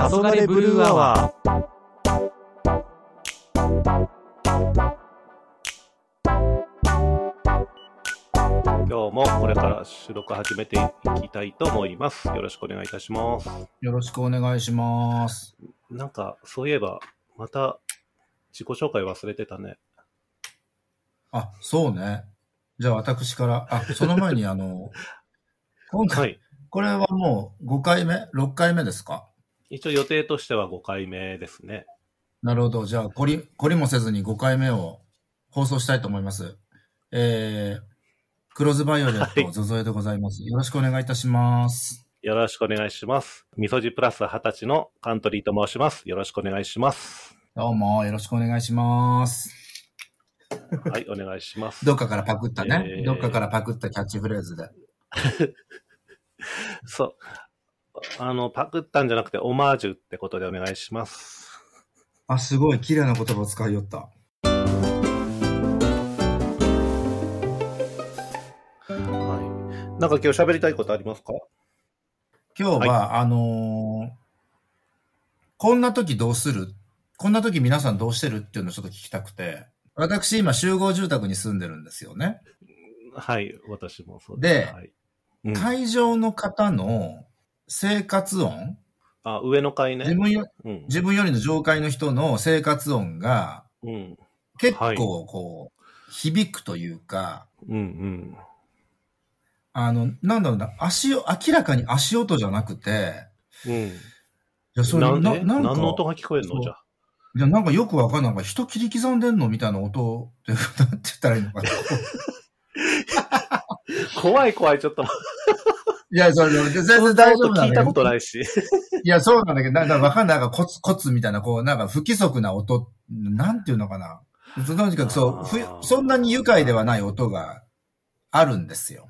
黄昏ブルーアワー。今日もこれから収録始めていきたいと思います。よろしくお願いいたします。よろしくお願いします。なんかそういえばまた自己紹介忘れてたね。あ、そうね。じゃあ私から、その前に今回、はい、これはもう5回目 ?6 回目ですか？一応予定としては5回目ですね。なるほど。じゃあ、懲りもせずに5回目を放送したいと思います。黒酢バイオレットゾゾエでございます、はい。よろしくお願いいたします。よろしくお願いします。みそじプラス20歳のカントリーと申します。よろしくお願いします。どうも、よろしくお願いします。はい、お願いします。どっかからパクったね。どっかからパクったキャッチフレーズで。そう。パクったんじゃなくて、オマージュってことでお願いします。あ、すごい、綺麗な言葉を使いよった。はい。なんか今日喋りたいことありますか？今日は、はい、こんな時どうする？こんな時皆さんどうしてるっていうのをちょっと聞きたくて。私、今、集合住宅に住んでるんですよね。はい、私もそうです。で、はい、うん、会場の方の生活音、あ、上の階ね。うん、自分よりの上階の人の生活音が、うん、結構、こう、はい、響くというか、うんうん、なんだろうな、明らかに足音じゃなくて、うん、じゃそれなんか何の音が聞こえるのじゃあ。いや、なんかよくわかんない。なんか人切り刻んでんのみたいな音って、なんて言ったらいいのかな。怖い怖い、ちょっと。いや、それ、全然大丈夫なんだけど。聞いたことないし。いや、そうなんだけど、なんかわかんない。なんかコツコツみたいな、こう、なんか不規則な音、なんていうのかな。とにかくそう、そんなに愉快ではない音があるんですよ。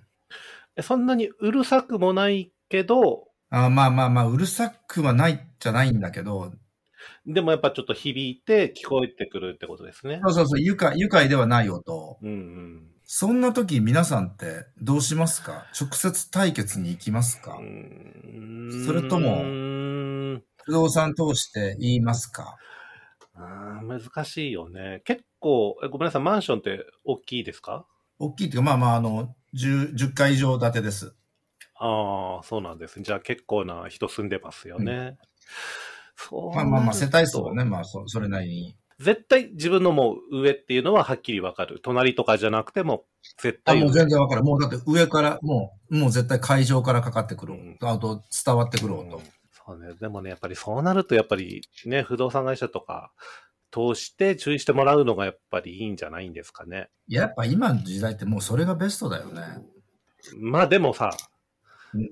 そんなにうるさくもないけど。まあ、うるさくはないじゃないんだけど、でもやっぱちょっと響いて聞こえてくるってことですね。そう、愉快ではない音。うんうん。そんな時皆さんってどうしますか？直接対決に行きますか？それとも、不動産通して言いますか？難しいよね。結構、ごめんなさい、マンションって大きいですか？大きいっていうか、まあまあ、10階以上建てです。ああ、そうなんです。じゃあ結構な人住んでますよね。うん、まあ、世帯数はね、まあ、それなりに。絶対自分のもう上っていうのははっきりわかる。隣とかじゃなくても、絶対。もう全然わかる。もうだって上から、もう絶対会場からかかってくる。うん、あと、伝わってくると、うん。そうね。でもね、やっぱりそうなると、やっぱりね、不動産会社とか通して注意してもらうのがやっぱりいいんじゃないんですかね。いや、やっぱ今の時代ってもうそれがベストだよね。まあでもさ、うん、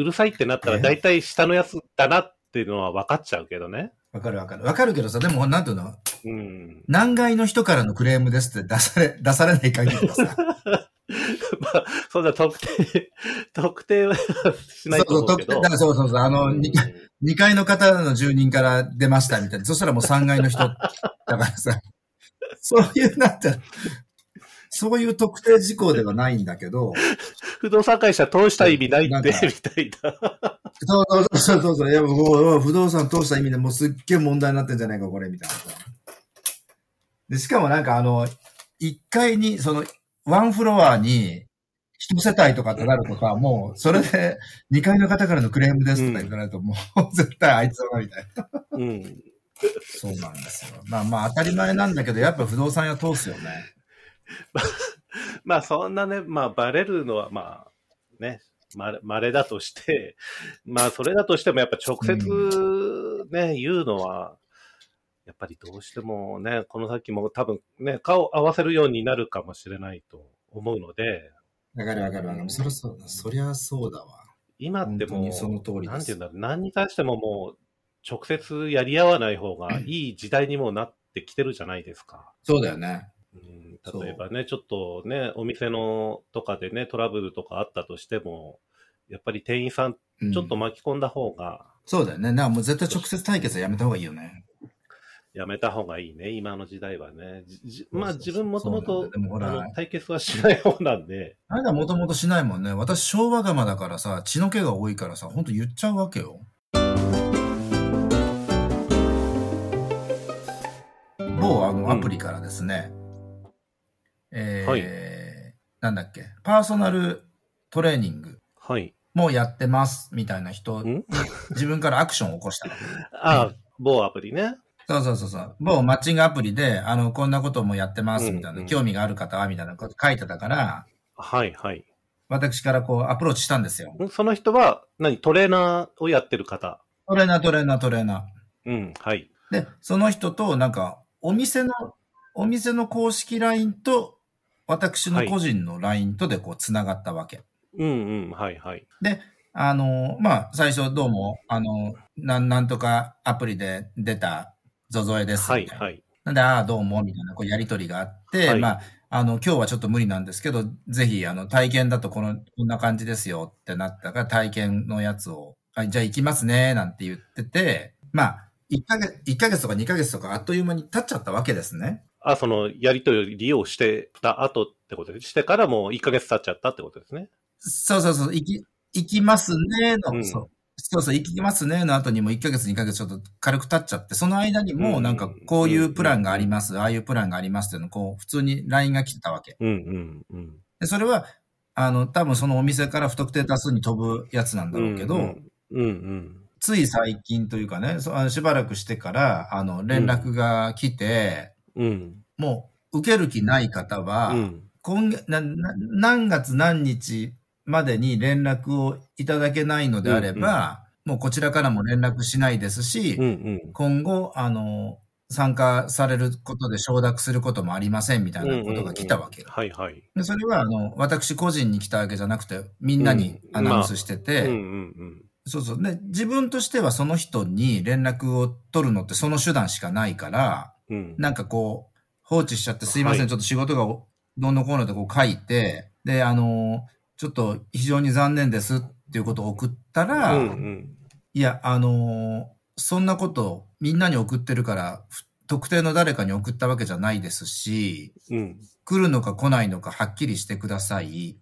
うるさいってなったら大体下のやつだなっていうのは分かっちゃうけどね。分かるけどさ、でもなんていうの、うん、何階の人からのクレームですって出されない限りはさ、まあそんな特定はしないと思うけど、そう、うん、2階の方の住人から出ましたみたいな、そしたらもう3階の人だからさ、そういうなんてそういう特定事項ではないんだけど、不動産会社通した意味ないってみたいな。そう。いや、もう不動産通した意味でもうすっげえ問題になってんじゃないか、これ、みたいなさ。で、しかもなんか1階に、1フロアに1世帯とかってなるとか、もう、それで2階の方からのクレームですとか言ってないと、もう絶対あいつはみたいな。うん。そうなんですよ。まあ当たり前なんだけど、やっぱ不動産屋通すよね。まあそんなね、まあバレるのはまあね、稀だとして、まあそれだとしてもやっぱ直接ね、うん、言うのは、やっぱりどうしてもね、この先も多分ね、顔合わせるようになるかもしれないと思うので。わかる。そりゃそうだわ。今ってもう、その通りです。なんて言うんだろう、何に対してももう直接やり合わない方がいい時代にもなってきてるじゃないですか。そうだよね。例えばね、ちょっとね、お店のとかでね、トラブルとかあったとしても、やっぱり店員さん、ちょっと巻き込んだ方が、うん、そうだよね。もう絶対直接対決はやめた方がいいよね。やめた方がいいね、今の時代はね。まあ自分もともと対決はしない方なんで。あれだ、もともとしないもんね。私、昭和釜だからさ、血の気が多いからさ、ほんと言っちゃうわけよ。某アプリからですね、なんだっけ、パーソナルトレーニングもやってますみたいな人に自分からアクションを起こしたの。ああ、某アプリね。そうそうそうそう。某マッチングアプリで、こんなこともやってますみたいな、興味がある方はみたいなこと書いてたから、はいはい。私からこうアプローチしたんですよ。その人は何、トレーナーをやってる方。トレーナー。うん、はい。で、その人となんか、お店の公式 LINE と、私の個人の LINE とでこう繋がったわけ。うんうん、はいはい。で、まあ、最初どうも、なんとかアプリで出たゾゾエですみたいな。はいはい。なんで、ああ、どうも、みたいなこうやりとりがあって、はい、まあ、今日はちょっと無理なんですけど、ぜひ、体験だとこんな感じですよってなったから、体験のやつを、じゃあ行きますね、なんて言ってて、まあ、1ヶ月とか2ヶ月とかあっという間に経っちゃったわけですね。あ、その、やりとりをしてた後ってことで、してからもう1ヶ月経っちゃったってことですね。そうそうそう、行きますね、の、うん、そうそう、行きますね、の後にも1ヶ月2ヶ月ちょっと軽く経っちゃって、その間にもなんかこういうプランがあります、ああいうプランがありますっていうの、こう、普通に LINE が来てたわけ。うんうんうん。で、それは、多分そのお店から不特定多数に飛ぶやつなんだろうけど、つい最近というかね、しばらくしてから、連絡が来て、うん、もう、受ける気ない方は、うん、何月何日までに連絡をいただけないのであれば、うんうん、もうこちらからも連絡しないですし、うんうん、今後、参加されることで承諾することもありませんみたいなことが来たわけ。はいはい。で、それは、私個人に来たわけじゃなくて、みんなにアナウンスしてて、そうそう。ね、自分としてはその人に連絡を取るのってその手段しかないから、うん、なんかこう、放置しちゃってすいません、はい、ちょっと仕事がどんどんこうのとこう書いて、で、ちょっと非常に残念ですっていうことを送ったら、うんうん、いや、そんなことみんなに送ってるから、特定の誰かに送ったわけじゃないですし、うん、来るのか来ないのかはっきりしてください。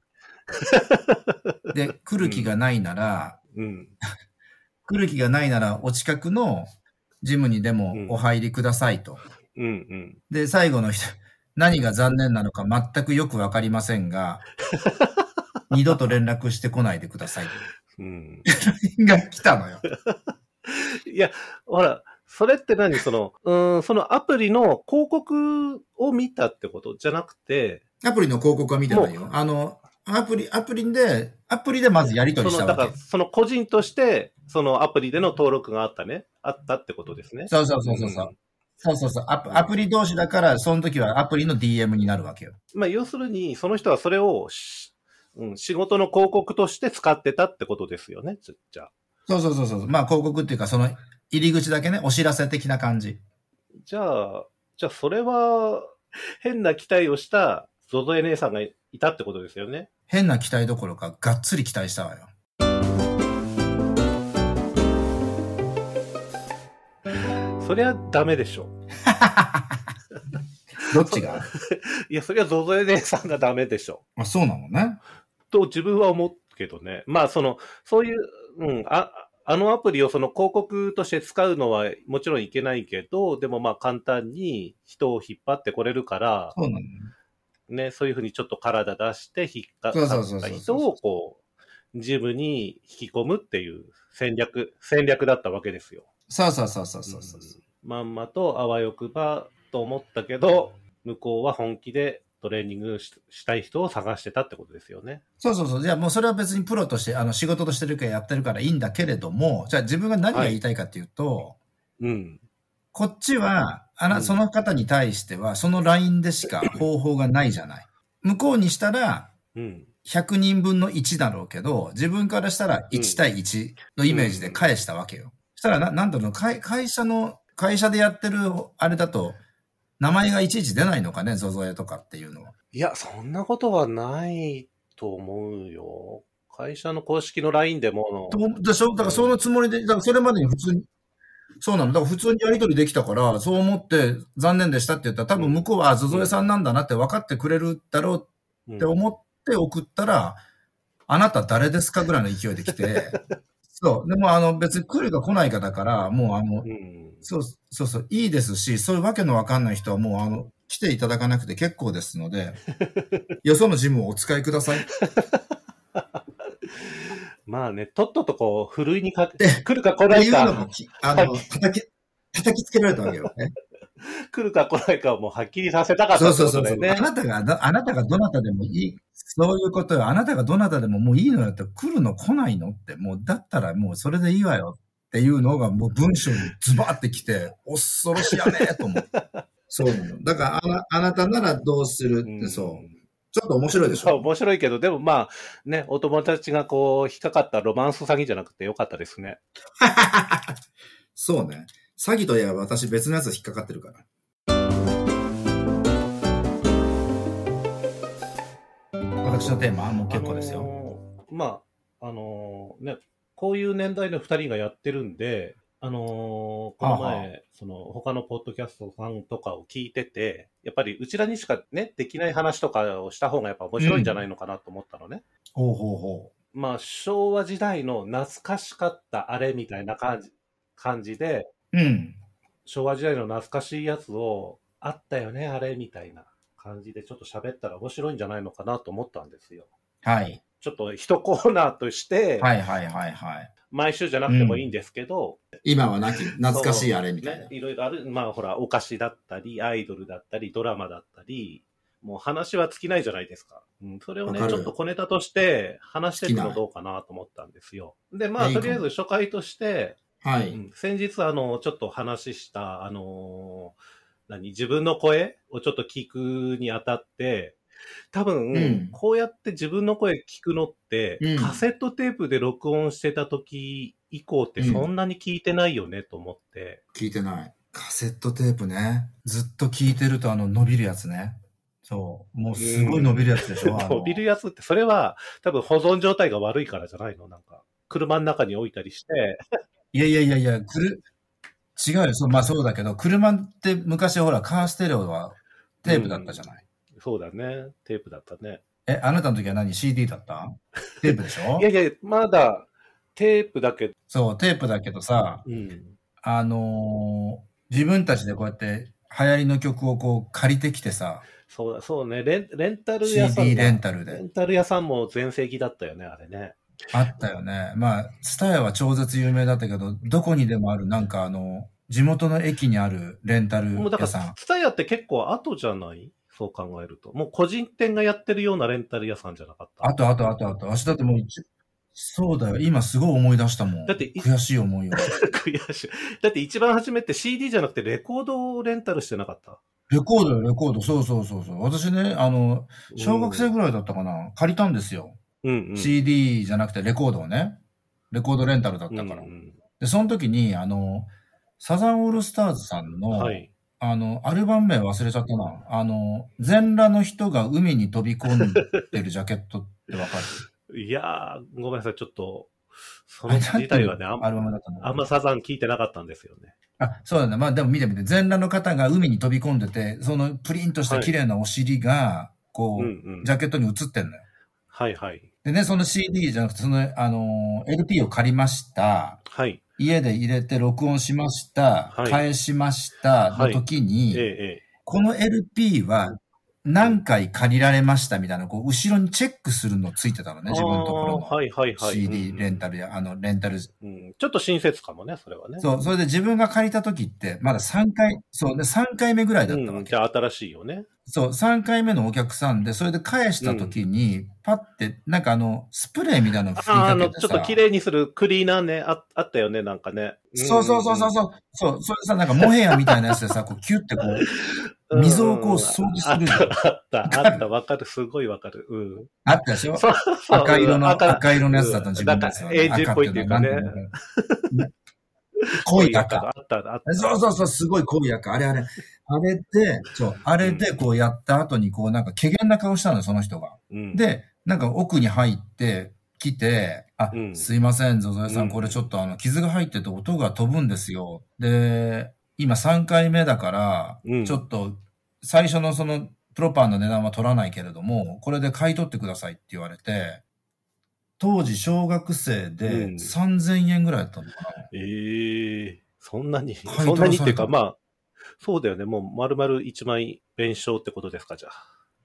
で、来る気がないなら、うん、来る気がないならお近くのジムにでもお入りくださいと、うんうんうん、で最後の人、何が残念なのか全くよくわかりませんが二度と連絡してこないでください、うん、が来たのよ。いや、ほら、それって何、そのアプリの広告を見たってことじゃなくて、アプリの広告は見てないよ。アプリでまずやり取りしたわけ。だから、その個人として、そのアプリでの登録があったってことですね。そうそう。アプリ同士だから、その時はアプリの DM になるわけよ。まあ、要するに、その人はそれを、仕事の広告として使ってたってことですよね、じゃあ。そう。まあ、広告っていうか、その入り口だけね、お知らせ的な感じ。じゃあ、それは、変な期待をした、ゾゾエ姉さんがいたってことですよね。変な期待どころか、がっつり期待したわよ。そりゃダメでしょ。どっちが？いや、そりゃゾゾエ姉さんがダメでしょ。あ、そうなのね。と自分は思うけどね。まあ、そういう、アプリをその広告として使うのはもちろんいけないけど、でもまあ簡単に人を引っ張ってこれるから。そうなのね。ね、そういうふうにちょっと体出して引っかかった人をこうジムに引き込むっていう戦略だったわけですよ。そう。まんまとあわよくばと思ったけど、向こうは本気でトレーニングしたい人を探してたってことですよね。そう。じゃあもうそれは別にプロとして仕事としてるからやってるからいいんだけれども、じゃあ自分が何が言いたいかっていうと、はい、うん。こっちは、その方に対しては、その LINE でしか方法がないじゃない。向こうにしたら、100人分の1だろうけど、自分からしたら1対1のイメージで返したわけよ。したら、なんだろう、会社でやってる、あれだと、名前がいちいち出ないのかね、ゾゾエとかっていうのは。いや、そんなことはないと思うよ。会社の公式の LINE でも。でしょ？だからそのつもりで、だからそれまでに普通に、そうなの。だから普通にやり取りできたから、そう思って残念でしたって言ったら、多分向こうはゾゾエさんなんだなって分かってくれるだろうって思って送ったら、あなた誰ですかぐらいの勢いで来て、そう。でも別に来るか来ないかだから、もうそうそうそう、いいですし、そういうわけのわかんない人はもう来ていただかなくて結構ですので、よそのジムをお使いください。まあね、とっととこう、ふるいにかけて、来るか来ないか。叩きつけられたわけよね。来るか来ないかをもうはっきりさせたかったですね。そうそうそう。あなたがどなたでもいい。そういうことよ。あなたがどなたでももういいのよって、来るの来ないのって、もうだったらもうそれでいいわよっていうのがもう文章にズバってきて、恐ろしいやねーと思う。そうなの。だからあなたならどうするって、そう。ちょっと面白いでしょ。面白いけど、でもまあね、お友達がこう引っかかったロマンス詐欺じゃなくてよかったですね。そうね。詐欺といえば私別のやつ引っかかってるから。私のテーマはもう結構ですよ。まあね、こういう年代の二人がやってるんで、この前、その他のポッドキャストさんとかを聞いてて、やっぱりうちらにしかね、できない話とかをした方がやっぱ面白いんじゃないのかなと思ったのね。うん、まあ、昭和時代の懐かしかったあれみたいな感じで、うん、昭和時代の懐かしいやつを、あったよね、あれみたいな感じでちょっと喋ったら面白いんじゃないのかなと思ったんですよ。はい。ちょっと一コーナーとして、はいはいはいはい。毎週じゃなくてもいいんですけど、今はなき懐かしいあれみたいな、ね、いろいろある。まあほら、お菓子だったりアイドルだったりドラマだったり、もう話は尽きないじゃないですか、それをねちょっと小ネタとして話していくのどうかなと思ったんですよ。でまあとりあえず初回として、はい、先日ちょっと話した自分の声をちょっと聞くにあたって、多分、こうやって自分の声聞くのって、カセットテープで録音してた時以降ってそんなに聞いてないよねと思って、聞いてない。カセットテープね、ずっと聞いてると伸びるやつね。そうもうすごい伸びるやつでしょ、伸びるやつって。それは多分保存状態が悪いからじゃないの。なんか車の中に置いたりしていや違うよ。まあそうだけど、車って昔ほらカーステレオはテープだったじゃない、そうだね。テープだったね。あなたの時は何？ CD だった？テープでしょ？いや、まだテープだけど。そう、テープだけどさ、自分たちでこうやって流行りの曲をこう借りてきてさ。そうだ、そうね。レンタル屋さん。CD レンタルで。レンタル屋さんも全盛期だったよね、あれね。あったよね。まあ、スタヤは超絶有名だったけど、どこにでもある、なんか地元の駅にあるレンタル屋さん。もうだから、スタヤって結構後じゃない？そう考えるともう個人店がやってるようなレンタル屋さんじゃなかった。あと明日だってもうそうだよ。今すごい思い出したもん。だって悔しい思いを悔しい。だって一番初めって CD じゃなくてレコードをレンタルしてなかった？レコードそう私ね、小学生ぐらいだったかな、借りたんですよ、CD じゃなくてレコードをね。レコードレンタルだったから、でその時にサザンオールスターズさんの、はい、アルバム名忘れちゃったな。全裸の人が海に飛び込んでるジャケットってわかる？いやー、ごめんなさい。ちょっと、その自体はね、あんまサザン聞いてなかったんですよね。あ、そうだね。まあでも見てみて。全裸の方が海に飛び込んでて、そのプリンとした綺麗なお尻が、こう、ジャケットに映ってんのよ。はいはい。でね、その CD じゃなくて、LP を借りました。はい。家で入れて録音しました、はい、返しましたの時に、はい、この LP は何回借りられましたみたいな、こう後ろにチェックするのついてたのね、自分のところの、CD レンタルや、レンタル、ちょっと親切かもね、それはね。そう、それで自分が借りた時って、まだ3回、そうね、3回目ぐらいだったわけ、じゃあ新しいよね。そう、3回目のお客さんで、それで返した時に、パって、なんかスプレーみたいなのを振りかけてさ。ちょっと綺麗にするクリーナーね、あったよね、なんかね。そう、それさ、なんかモヘアみたいなやつでさ、こう、キュッてこう、溝をこう掃除する。あった、わかる、すごいわかる。あったでしょ？赤色のやつだったの、自分たちは。エイジっぽいっていうかね。濃い赤。そう、すごい濃い赤。あれでこうやった後に、こうなんか、怪訝な顔したのよ、その人が。で、なんか奥に入ってきて、すいません、ゾゾエさん、これちょっと傷が入ってて音が飛ぶんですよ。で、今3回目だから、ちょっと、最初のその、プロパンの値段は取らないけれども、これで買い取ってくださいって言われて、当時小学生で3000円ぐらいだったのかな。そんなにっていうか、まあ、そうだよね。もう丸々1枚弁償ってことですか、じゃあ。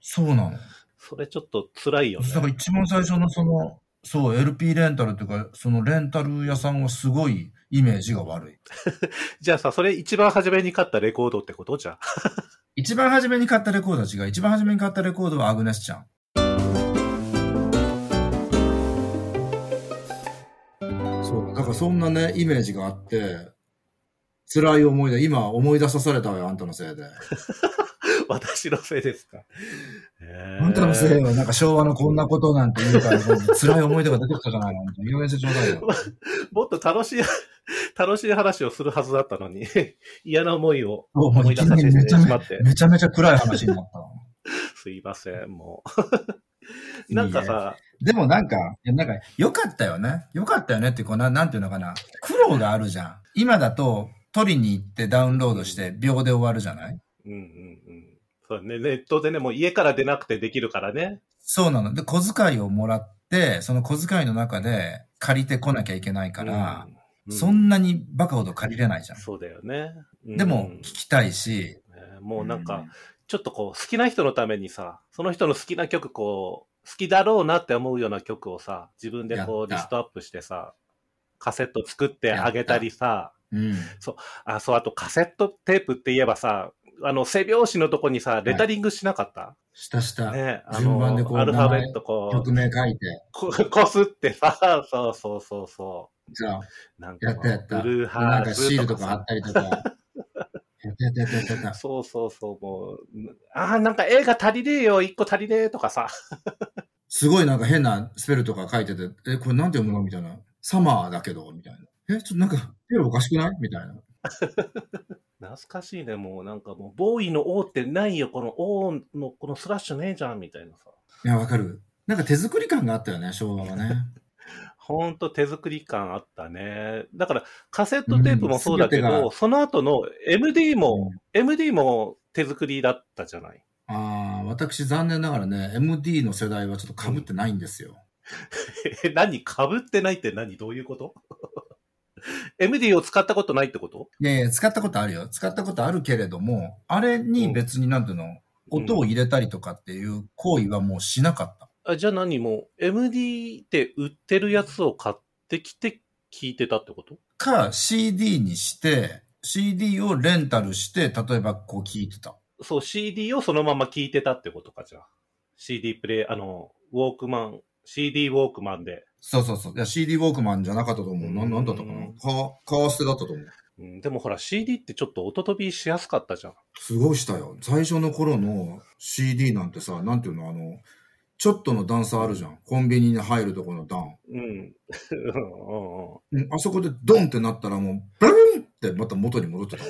そうなの。それちょっと辛いよね。だから一番最初のその、そう、LP レンタルっていうか、そのレンタル屋さんはすごいイメージが悪い。じゃあさ、それ一番初めに買ったレコードってことじゃあ。一番初めに買ったレコードは違う。一番初めに買ったレコードはアグネスちゃん。そう、だからそんなね、イメージがあって、辛い思い出、今思い出さされたわよ、あんたのせいで。私のせいですか。あんたのせいは、なんか昭和のこんなことなんて言うから、辛い思い出が出てきたじゃないの。有名人ちょうだいよ。もっと楽しい話をするはずだったのに、嫌な思いを思い出させてしまって。めちゃめちゃ暗い話になったの。すいません、もう。なんかさ、でもなんか良かったよね。良かったよねってこのなんていうのかな、苦労があるじゃん。今だと取りに行ってダウンロードして秒で終わるじゃない。うんうんうん。そうね、ネットでね、もう家から出なくてできるからね。そうなの。で小遣いをもらってその小遣いの中で借りてこなきゃいけないから、うんうん、そんなにバカほど借りれないじゃん。そうだよね。うん、でも聞きたいし、もうなんか。うんちょっとこう好きな人のためにさ、その人の好きな曲こう、好きだろうなって思うような曲をさ、自分でこうリストアップしてさ、カセット作ってあげたりさ、うん、そう、あとカセットテープって言えばさ、背拍子のとこにさ、レタリングしなかった、はい、した。ね、順番でこう、アルファベットこう、曲名書いて。こすってさ、そう。じゃあ、なんか、やった。ブルーハーツ。なんかシールとかあったりとか。そう、もう、なんか絵が足りねえよ、一個足りねえとかさ。すごいなんか変なスペルとか書いてて、これなんて読むのみたいな。サマーだけど、みたいな。ちょっとなんか、ペルおかしくないみたいな。懐かしいね、もうなんかもう、ボーイの O ってないよ、この O のこのスラッシュねえじゃん、みたいなさ。いや、わかる。なんか手作り感があったよね、昭和はね。ほんと手作り感あったね。だからカセットテープもそうだけど、その後の MD も手作りだったじゃない。ああ、私残念ながらね、MD の世代はちょっと被ってないんですよ。何被ってないって何どういうこと？ MD を使ったことないってこと？いやいや、使ったことあるよ。使ったことあるけれども、あれに別になんていうの、音を入れたりとかっていう行為はもうしなかった。じゃあ何も MD で売ってるやつを買ってきて聞いてたってことか、CD にして、CD をレンタルして、例えばこう聞いてた。そう、CD をそのまま聞いてたってことか、じゃあ。CD プレイ、ウォークマン、CD ウォークマンで。そう。いや、CD ウォークマンじゃなかったと思う。なんだったかな。カーステだったと思う。でもほら CD ってちょっと音飛びしやすかったじゃん。すごいしたよ。最初の頃の CD なんてさ、なんていうの、ちょっとの段差あるじゃん。コンビニに入るとこの段。うん。あそこでドンってなったらもう、ブルンってまた元に戻ってた。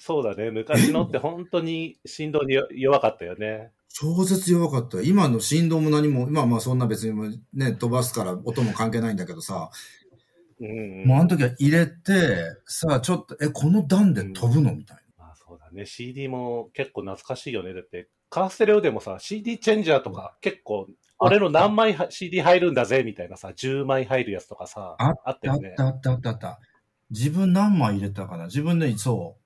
そうだね。昔のって本当に振動に弱かったよね。超絶弱かった。今の振動も何も、今はまあそんな別にね、飛ばすから音も関係ないんだけどさ。もうあの時は入れて、さあちょっと、この段で飛ぶのみたいな。そうだね、CD も結構懐かしいよね。だってカーステレオでもさ CD チェンジャーとか結構俺の何枚 CD 入るんだぜみたいなさ10枚入るやつとかさあったよね。あった。自分何枚入れたかな。自分でそ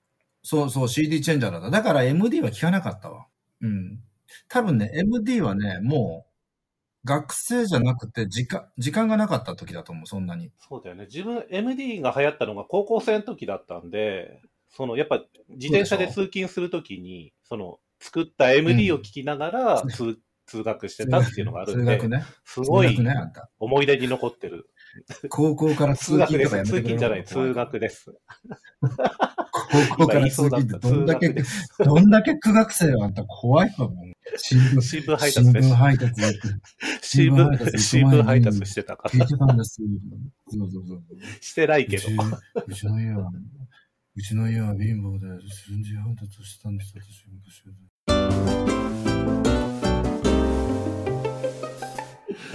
う CD チェンジャーだった。だから MD は聞かなかったわ。うん。多分ね MD はねもう学生じゃなくて時間がなかった時だと思う。そんなに。そうだよね。自分 MD が流行ったのが高校生の時だったんで。そのやっぱ自転車で通勤するときにその作った MD を聞きながら通学してたっていうのがあるんで、ね、すごい思い出に残ってる。高校から通勤とかやめてくれる。通勤じゃない通学です。高校から通勤ってどんだけ苦学生はあんた怖いと思う。新聞配達です。新聞配達してたから。してたんです。そう。してないけど。うちの家は。うちの家は貧乏で新人配達をしてたんです。私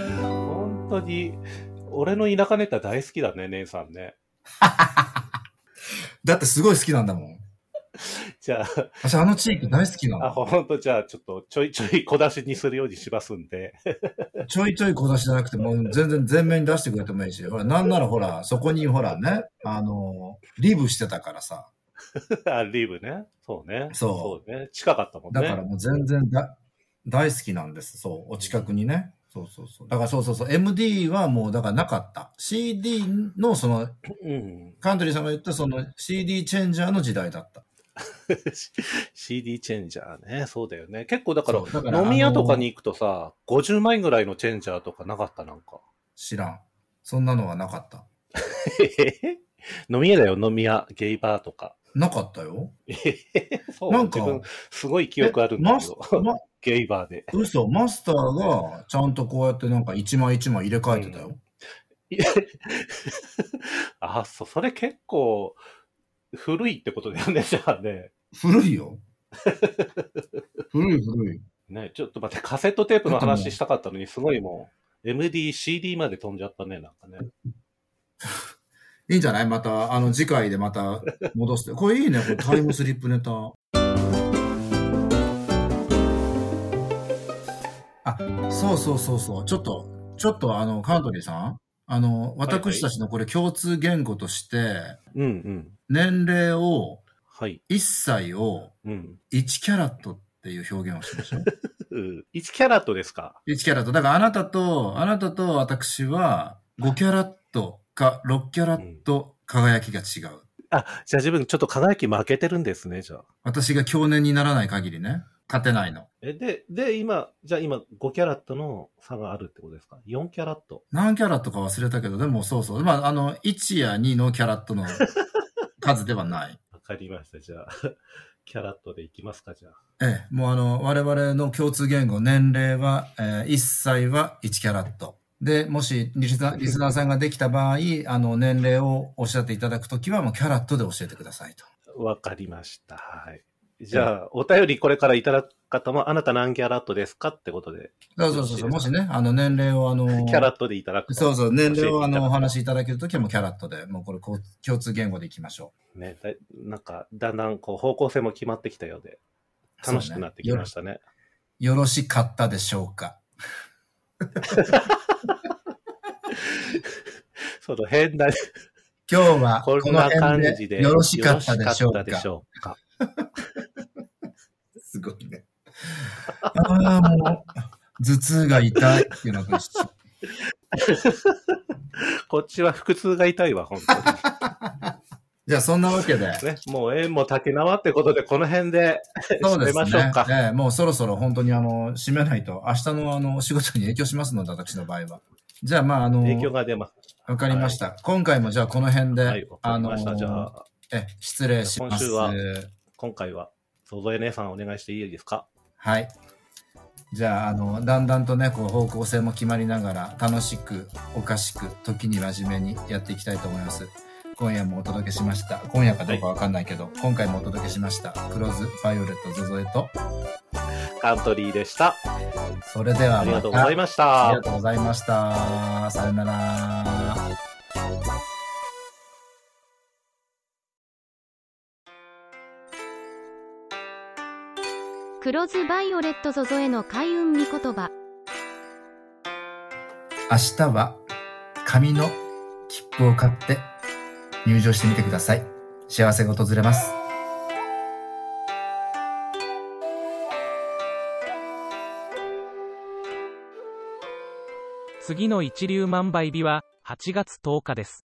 昔本当に俺の田舎ネタ大好きだね姉さんね。だってすごい好きなんだもん。じゃあ私あの地域大好きなの。あ、本当。じゃあちょっとちょいちょい小出しにするようにしますんで。ちょいちょい小出しじゃなくてもう全然全面に出してくれてもいいし、ほらなんならほらそこにほらね、リブしてたからさ。あ、リブね。そうね。そうね。近かったもんね。だからもう全然大好きなんです。そうお近くにね。そうそうそう。だからそう MD はもうだからなかった。CD のその、うん、カントリーさんが言ったその CD チェンジャーの時代だった。CD チェンジャーね、そうだよね。結構だから飲み屋とかに行くとさ、50枚ぐらいのチェンジャーとかなかったなんか。知らん。そんなのはなかった。飲み屋だよ、飲み屋、ゲイバーとか。なかったよ。そうなんか自分すごい記憶あるんだけど、ゲイバーで。嘘、マスターがちゃんとこうやってなんか一枚一枚入れ替えてたよ。うん、あ、それ結構古いってことだよね、じゃあね。古いよ。古い。ね、ちょっと待って、カセットテープの話したかったのに、すごいもう MD、CD まで飛んじゃったね、なんかね。いいんじゃない？また、次回でまた戻して。これいいね、これタイムスリップネタ。あ、そう。ちょっとカントリーさん、私たちのこれ共通言語として、はいはい、年齢を、はい、1歳を、1キャラットっていう表現をしました。1キャラットですか？1キャラット。だからあなたと私は5キャラット。か6キャラット輝きが違う、あ、じゃあ自分ちょっと輝き負けてるんですね。じゃあ私が強年にならない限りね、勝てないので今5キャラットの差があるってことですか？4キャラット何キャラットか忘れたけど、でもそう、まあ、1や2のキャラットの数ではない。わかりました。じゃあキャラットでいきますか。じゃあもう我々の共通言語、年齢は、1歳は1キャラットで、もしリスナーさんができた場合、年齢をおっしゃっていただくときは、もうキャラットで教えてくださいと。わかりました。はい。じゃあ、お便りこれからいただく方も、あなた何キャラットですかってことで。そう。もしね、年齢をキャラットでいただくと。そう、年齢をお話しいただけるときはもうキャラットで、もうこれ共通言語でいきましょう。ね、なんか、だんだんこう方向性も決まってきたようで、楽しくなってきましたね。よろしかったでしょうか。その変な今日はこの辺でよろしかったでしょうか。すごいね。ああ、もう頭痛が痛いっていうのがこっちは腹痛が痛いわ本当に。じゃあそんなわけで、ね、もう縁も竹縄ってことでこの辺で締めましょうか。もうそろそろ本当に締めないと明日の仕事に影響しますので、私の場合は。じゃあまあ影響が出ます。わかりました、はい。今回もじゃあこの辺で、はい、じゃあ失礼します。今回はソゾエ姉さんお願いしていいですか？はい。じゃあだんだんとねこう方向性も決まりながら楽しくおかしく時に真面目にやっていきたいと思います。今夜もお届けしました。今夜かどうかわかんないけど、はい、今回もお届けしました。クローズバイオレットゾゾエとカントリーでした。それではまた。ありがとうございました。ありがとうございました。さよなら。クローズバイオレットゾゾエの開運御言葉。明日は紙の切符を買って入場してみてください。幸せが訪れます。次の一粒万倍日は8月10日です。